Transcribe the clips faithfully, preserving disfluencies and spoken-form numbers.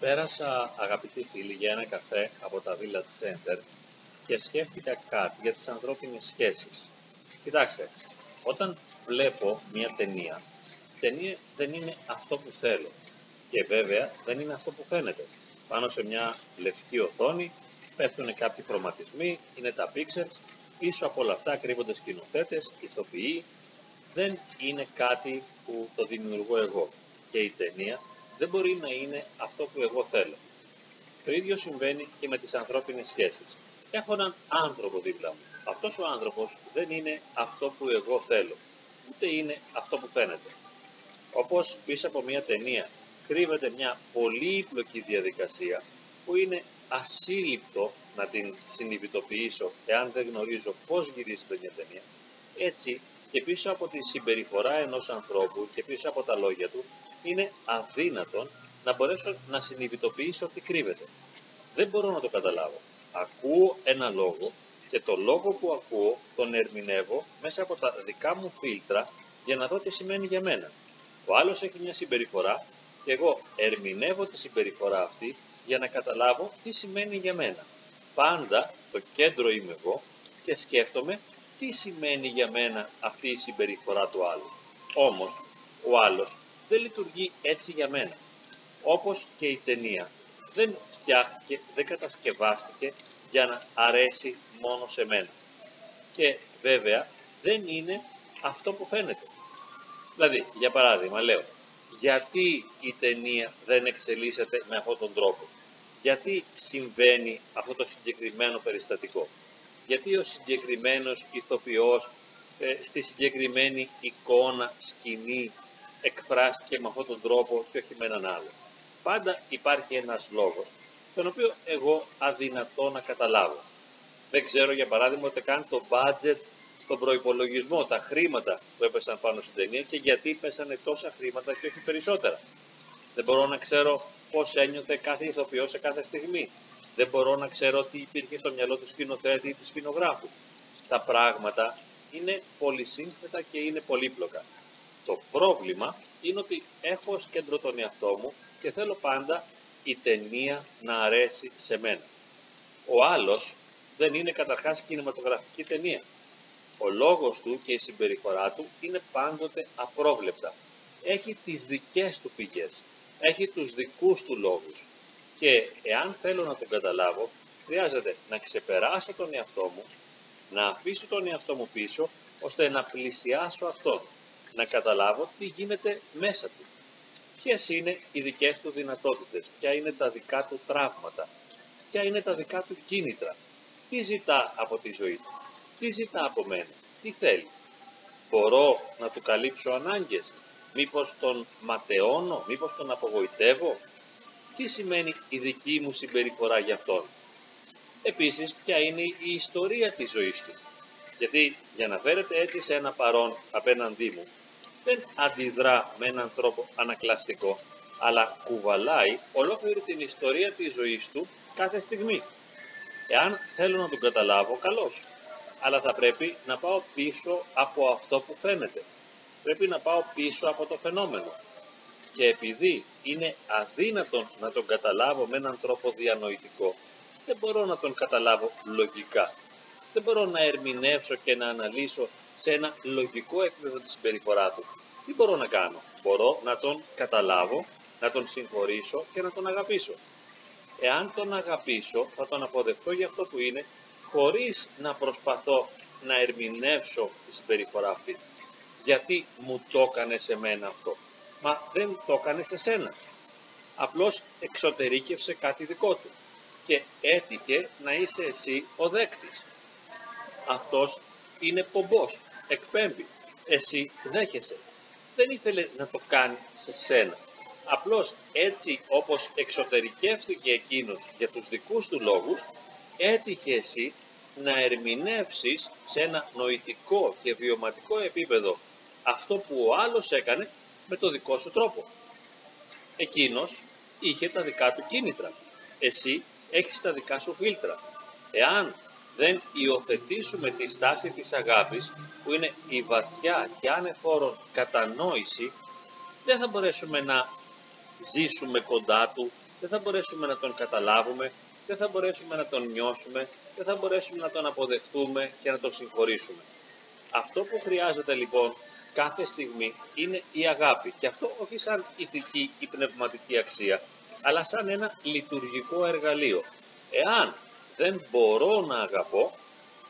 Πέρασα, αγαπητοί φίλοι, για ένα καφέ από τα Village Center και σκέφτηκα κάτι για τις ανθρώπινες σχέσεις. Κοιτάξτε, όταν βλέπω μια ταινία, ταινία δεν είναι αυτό που θέλω. Και βέβαια δεν είναι αυτό που φαίνεται. Πάνω σε μια λευκή οθόνη πέφτουν κάποιοι χρωματισμοί, είναι τα pixels, ίσως από όλα αυτά κρύβονται σκηνοθέτες, ηθοποιοί. Δεν είναι κάτι που το δημιουργώ εγώ. Και η ταινία δεν μπορεί να είναι αυτό που εγώ θέλω. Το ίδιο συμβαίνει και με τις ανθρώπινες σχέσεις. Έχω έναν άνθρωπο δίπλα μου. Αυτός ο άνθρωπος δεν είναι αυτό που εγώ θέλω. Ούτε είναι αυτό που φαίνεται. Όπως πίσω από μια ταινία κρύβεται μια πολύπλοκη διαδικασία που είναι ασύλληπτο να την συνειδητοποιήσω εάν δεν γνωρίζω πώς γυρίζεται μια ταινία. Έτσι και πίσω από τη συμπεριφορά ενός ανθρώπου και πίσω από τα λόγια του είναι αδύνατον να μπορέσω να συνειδητοποιήσω τι κρύβεται. Δεν μπορώ να το καταλάβω. Ακούω ένα λόγο και το λόγο που ακούω τον ερμηνεύω μέσα από τα δικά μου φίλτρα για να δω τι σημαίνει για μένα. Ο άλλος έχει μια συμπεριφορά και εγώ ερμηνεύω τη συμπεριφορά αυτή για να καταλάβω τι σημαίνει για μένα. Πάντα το κέντρο είμαι εγώ και σκέφτομαι τι σημαίνει για μένα αυτή η συμπεριφορά του άλλου. Όμως, ο άλλος δεν λειτουργεί έτσι για μένα. Όπως και η ταινία δεν φτιάχτηκε, δεν κατασκευάστηκε για να αρέσει μόνο σε μένα. Και βέβαια δεν είναι αυτό που φαίνεται. Δηλαδή, για παράδειγμα λέω, γιατί η ταινία δεν εξελίσσεται με αυτόν τον τρόπο. Γιατί συμβαίνει αυτό το συγκεκριμένο περιστατικό. Γιατί ο συγκεκριμένος ηθοποιός ε, στη συγκεκριμένη εικόνα, σκηνή εκφράστηκε με αυτόν τον τρόπο και όχι με έναν άλλο. Πάντα υπάρχει ένας λόγος, τον οποίο εγώ αδυνατό να καταλάβω. Δεν ξέρω για παράδειγμα ούτε καν το budget, τον προϋπολογισμό, τα χρήματα που έπεσαν πάνω στην ταινία και γιατί πέσανε τόσα χρήματα και όχι περισσότερα. Δεν μπορώ να ξέρω πώς ένιωθε κάθε ηθοποιός σε κάθε στιγμή. Δεν μπορώ να ξέρω τι υπήρχε στο μυαλό του σκηνοθέτη ή του σκηνογράφου. Τα πράγματα είναι πολυσύγχρονα και είναι πολύπλοκα. Το πρόβλημα είναι ότι έχω ως κέντρο τον εαυτό μου και θέλω πάντα η ταινία να αρέσει σε μένα. Ο άλλος δεν είναι καταρχάς κινηματογραφική ταινία. Ο λόγος του και η συμπεριφορά του είναι πάντοτε απρόβλεπτα. Έχει τις δικές του πηγές, έχει τους δικούς του λόγους. Και εάν θέλω να τον καταλάβω, χρειάζεται να ξεπεράσω τον εαυτό μου, να αφήσω τον εαυτό μου πίσω, ώστε να πλησιάσω αυτόν, να καταλάβω τι γίνεται μέσα του. Ποιες είναι οι δικές του δυνατότητες, ποια είναι τα δικά του τραύματα, ποια είναι τα δικά του κίνητρα, τι ζητά από τη ζωή του, τι ζητά από μένα, τι θέλει. Μπορώ να του καλύψω ανάγκες, μήπως τον ματαιώνω, μήπως τον απογοητεύω. Τι σημαίνει η δική μου συμπεριφορά για αυτόν. Επίσης, ποια είναι η ιστορία της ζωής του. Γιατί για να φέρεται έτσι σε ένα παρόν απέναντί μου, δεν αντιδρά με έναν τρόπο ανακλαστικό, αλλά κουβαλάει ολόκληρη την ιστορία της ζωής του κάθε στιγμή. Εάν θέλω να τον καταλάβω, καλώς. Αλλά θα πρέπει να πάω πίσω από αυτό που φαίνεται. Πρέπει να πάω πίσω από το φαινόμενο. Και επειδή είναι αδύνατον να τον καταλάβω με έναν τρόπο διανοητικό, δεν μπορώ να τον καταλάβω λογικά. Δεν μπορώ να ερμηνεύσω και να αναλύσω σε ένα λογικό επίπεδο τη συμπεριφορά του. Τι μπορώ να κάνω. Μπορώ να τον καταλάβω, να τον συγχωρήσω και να τον αγαπήσω. Εάν τον αγαπήσω, θα τον αποδεχτώ για αυτό που είναι, χωρίς να προσπαθώ να ερμηνεύσω τη συμπεριφορά αυτή. Γιατί μου το έκανε σε μένα αυτό. Μα δεν το έκανε σε σένα. Απλώς εξωτερήκευσε κάτι δικό του. Και έτυχε να είσαι εσύ ο δέκτης. Αυτός είναι πομπός, εκπέμπει. Εσύ δέχεσαι. Δεν ήθελε να το κάνει σε σένα. Απλώς έτσι όπως εξωτερικεύθηκε εκείνος για τους δικούς του λόγους, έτυχε εσύ να ερμηνεύσεις σε ένα νοητικό και βιωματικό επίπεδο αυτό που ο άλλος έκανε με το δικό σου τρόπο. Εκείνος είχε τα δικά του κίνητρα. Εσύ έχεις τα δικά σου φίλτρα. Εάν δεν υιοθετήσουμε τη στάση της αγάπης, που είναι η βαθιά και ανεφόρον κατανόηση, δεν θα μπορέσουμε να ζήσουμε κοντά του, δεν θα μπορέσουμε να τον καταλάβουμε, δεν θα μπορέσουμε να τον νιώσουμε, δεν θα μπορέσουμε να τον αποδεχτούμε και να τον συγχωρήσουμε. Αυτό που χρειάζεται λοιπόν κάθε στιγμή είναι η αγάπη. Και αυτό όχι σαν ηθική ή πνευματική αξία, αλλά σαν ένα λειτουργικό εργαλείο. Εάν δεν μπορώ να αγαπώ,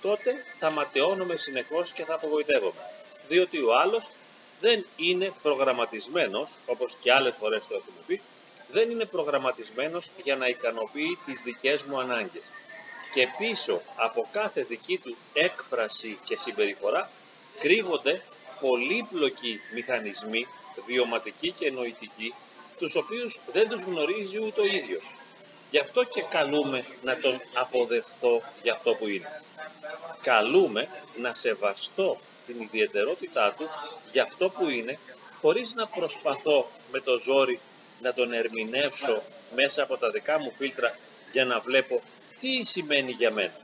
τότε θα ματαιώνομαι συνεχώς και θα απογοητεύομαι. Διότι ο άλλος δεν είναι προγραμματισμένος, όπως και άλλες φορές το έχουμε πει, δεν είναι προγραμματισμένος για να ικανοποιεί τις δικές μου ανάγκες. Και πίσω από κάθε δική του έκφραση και συμπεριφορά κρύβονται πολύπλοκοι μηχανισμοί, βιωματικοί και νοητικοί, τους οποίους δεν τους γνωρίζει ούτε ο ίδιος. Γι' αυτό και καλούμε να τον αποδεχτώ για αυτό που είναι. Καλούμε να σεβαστώ την ιδιαιτερότητά του για αυτό που είναι, χωρίς να προσπαθώ με το ζόρι να τον ερμηνεύσω μέσα από τα δικά μου φίλτρα για να βλέπω τι σημαίνει για μένα.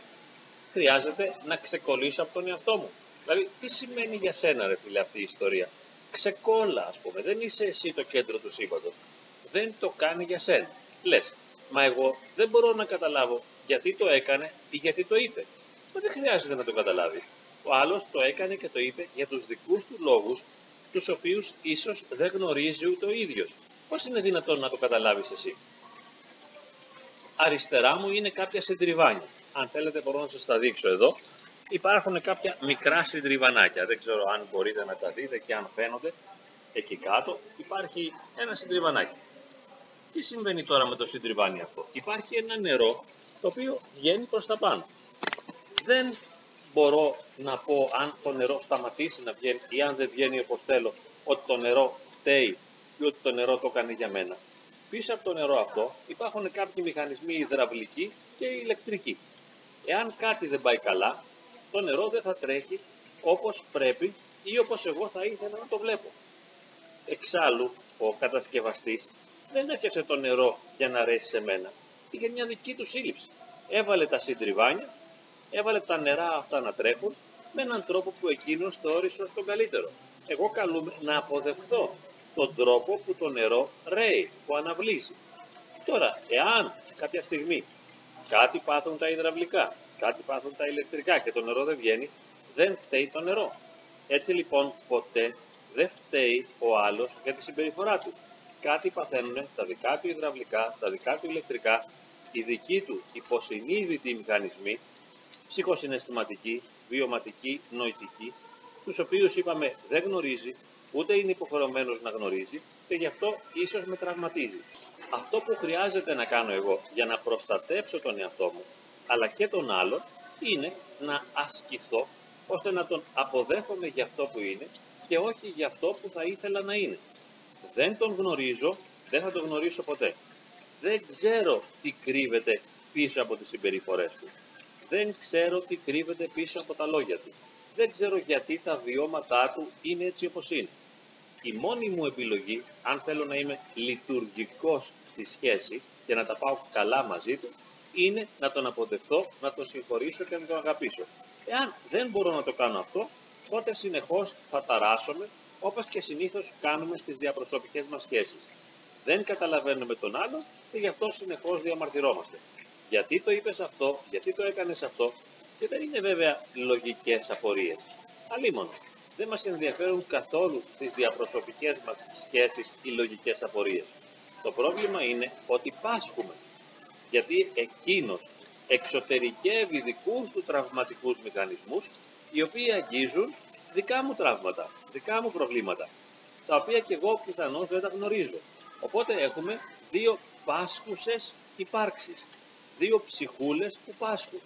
Χρειάζεται να ξεκολλήσω από τον εαυτό μου. Δηλαδή, τι σημαίνει για σένα, ρε φίλε, αυτή η ιστορία. Ξεκόλλα, ας πούμε. Δεν είσαι εσύ το κέντρο του σύμπαντος. Δεν το κάνει για σένα. Λες, μα εγώ δεν μπορώ να καταλάβω γιατί το έκανε ή γιατί το είπε. Μα δεν χρειάζεται να το καταλάβει. Ο άλλος το έκανε και το είπε για τους δικούς του λόγους, τους οποίους ίσως δεν γνωρίζει ούτε ο ίδιος. Πώς είναι δυνατόν να το καταλάβεις εσύ. Αριστερά μου είναι κάποια συντριβάνια. Αν θέλετε μπορώ να σας τα δείξω εδώ. Υπάρχουν κάποια μικρά συντριβανάκια. Δεν ξέρω αν μπορείτε να τα δείτε και αν φαίνονται. Εκεί κάτω υπάρχει ένα συντριβανάκι. Τι συμβαίνει τώρα με το συντριβάνι αυτό. Υπάρχει ένα νερό το οποίο βγαίνει προς τα πάνω. Δεν μπορώ να πω αν το νερό σταματήσει να βγαίνει ή αν δεν βγαίνει όπως θέλω ότι το νερό φταίει ή ότι το νερό το έκανε για μένα. Πίσω από το νερό αυτό υπάρχουν κάποιοι μηχανισμοί υδραυλικοί και ηλεκτρικοί. Εάν κάτι δεν πάει καλά, το νερό δεν θα τρέχει όπως πρέπει ή όπως εγώ θα ήθελα να το βλέπω. Εξάλλου, ο κατασκευαστής δεν έφτιαξε το νερό για να αρέσει σε μένα. Είχε μια δική του σύλληψη. Έβαλε τα συντριβάνια, έβαλε τα νερά αυτά να τρέχουν με έναν τρόπο που εκείνος το όρισε ως τον καλύτερο. Εγώ καλούμαι να αποδεχθώ τον τρόπο που το νερό ρέει, που αναβλύζει. Τώρα, εάν κάποια στιγμή κάτι πάθουν τα υδραυλικά, κάτι πάθουν τα ηλεκτρικά και το νερό δεν βγαίνει, δεν φταίει το νερό. Έτσι λοιπόν ποτέ δεν φταίει ο άλλος για τη συμπεριφορά του. Κάτι παθαίνουν τα δικά του υδραυλικά, τα δικά του ηλεκτρικά, οι δικοί του υποσυνείδητοι μηχανισμοί, ψυχοσυναισθηματικοί, βιωματικοί, νοητικοί, τους οποίους είπαμε δεν γνωρίζει, ούτε είναι υποχρεωμένος να γνωρίζει και γι' αυτό ίσως με τραυματίζει. Αυτό που χρειάζεται να κάνω εγώ για να προστατέψω τον εαυτό μου, αλλά και τον άλλον, είναι να ασκηθώ ώστε να τον αποδέχομαι για αυτό που είναι και όχι για αυτό που θα ήθελα να είναι. Δεν τον γνωρίζω, δεν θα τον γνωρίσω ποτέ. Δεν ξέρω τι κρύβεται πίσω από τις συμπεριφορές του. Δεν ξέρω τι κρύβεται πίσω από τα λόγια του. Δεν ξέρω γιατί τα βιώματά του είναι έτσι όπως είναι. Η μόνη μου επιλογή, αν θέλω να είμαι λειτουργικός στη σχέση και να τα πάω καλά μαζί του, είναι να τον αποδεχθώ, να τον συγχωρήσω και να τον αγαπήσω. Εάν δεν μπορώ να το κάνω αυτό, τότε συνεχώς θα ταράσσομαι, όπως και συνήθως κάνουμε στις διαπροσωπικές μας σχέσεις. Δεν καταλαβαίνουμε τον άλλον και γι' αυτό συνεχώς διαμαρτυρόμαστε. Γιατί το είπες αυτό, γιατί το έκανες αυτό, και δεν είναι βέβαια λογικές απορίες. Αλλήμον, δεν μας ενδιαφέρουν καθόλου στις διαπροσωπικές μας σχέσεις οι λογικές απορίες. Το πρόβλημα είναι ότι πάσχουμε. Γιατί εκείνος εξωτερικεύει δικούς του τραυματικούς μηχανισμούς, οι οποίοι αγγίζουν δικά μου τραύματα, δικά μου προβλήματα, τα οποία και εγώ πιθανώς δεν τα γνωρίζω. Οπότε έχουμε δύο πάσχουσες υπάρξεις, δύο ψυχούλες που πάσχουν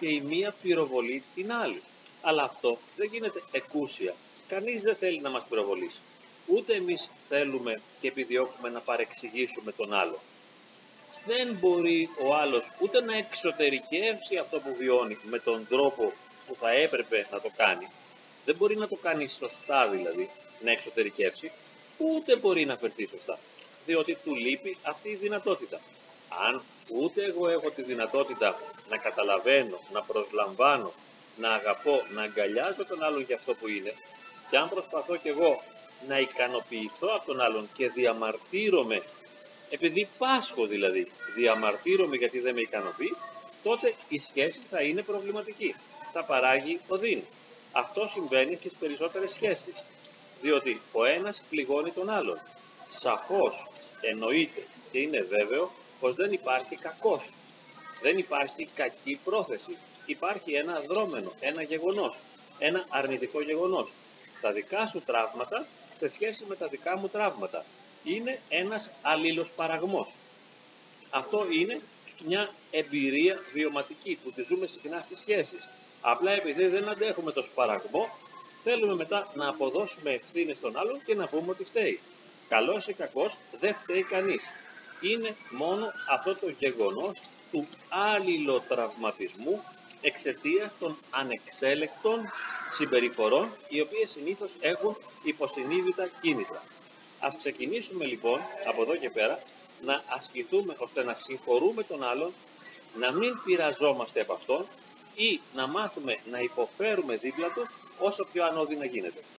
και η μία πυροβολεί την άλλη. Αλλά αυτό δεν γίνεται εκούσια. Κανείς δεν θέλει να μας πυροβολήσει. Ούτε εμείς θέλουμε και επιδιώκουμε να παρεξηγήσουμε τον άλλο. Δεν μπορεί ο άλλος ούτε να εξωτερικεύσει αυτό που βιώνει με τον τρόπο που θα έπρεπε να το κάνει. Δεν μπορεί να το κάνει σωστά δηλαδή, να εξωτερικεύσει, ούτε μπορεί να φερθεί σωστά. Διότι του λείπει αυτή η δυνατότητα. Αν ούτε εγώ έχω τη δυνατότητα να καταλαβαίνω, να προσλαμβάνω, να αγαπώ, να αγκαλιάζω τον άλλον για αυτό που είναι, και αν προσπαθώ κι εγώ να ικανοποιηθώ από τον άλλον και διαμαρτύρομαι Επειδή πάσχω δηλαδή, διαμαρτύρομαι γιατί δεν με ικανοποιεί, τότε η σχέση θα είναι προβληματική. Θα παράγει οδύνη. Αυτό συμβαίνει στις περισσότερες σχέσεις. Διότι ο ένας πληγώνει τον άλλον. Σαφώς εννοείται και είναι βέβαιο πως δεν υπάρχει κακός. Δεν υπάρχει κακή πρόθεση. Υπάρχει ένα δρόμενο, ένα γεγονός, ένα αρνητικό γεγονός. Τα δικά σου τραύματα σε σχέση με τα δικά μου τραύματα. Είναι ένας αλλήλος παραγμός. Αυτό είναι μια εμπειρία βιωματική που τη ζούμε συχνά στις σχέσεις. Απλά επειδή δεν αντέχουμε το σπαραγμό, θέλουμε μετά να αποδώσουμε ευθύνες στον άλλον και να πούμε ότι φταίει. Καλός ή κακός δεν φταίει κανείς. Είναι μόνο αυτό το γεγονός του αλληλοτραυματισμού εξαιτίας των ανεξέλεκτων συμπεριφορών, οι οποίες συνήθως έχουν υποσυνείδητα κίνητρα. Ας ξεκινήσουμε λοιπόν από εδώ και πέρα να ασκηθούμε ώστε να συγχωρούμε τον άλλον, να μην πειραζόμαστε από αυτόν ή να μάθουμε να υποφέρουμε δίπλα του όσο πιο ανώδυνα γίνεται.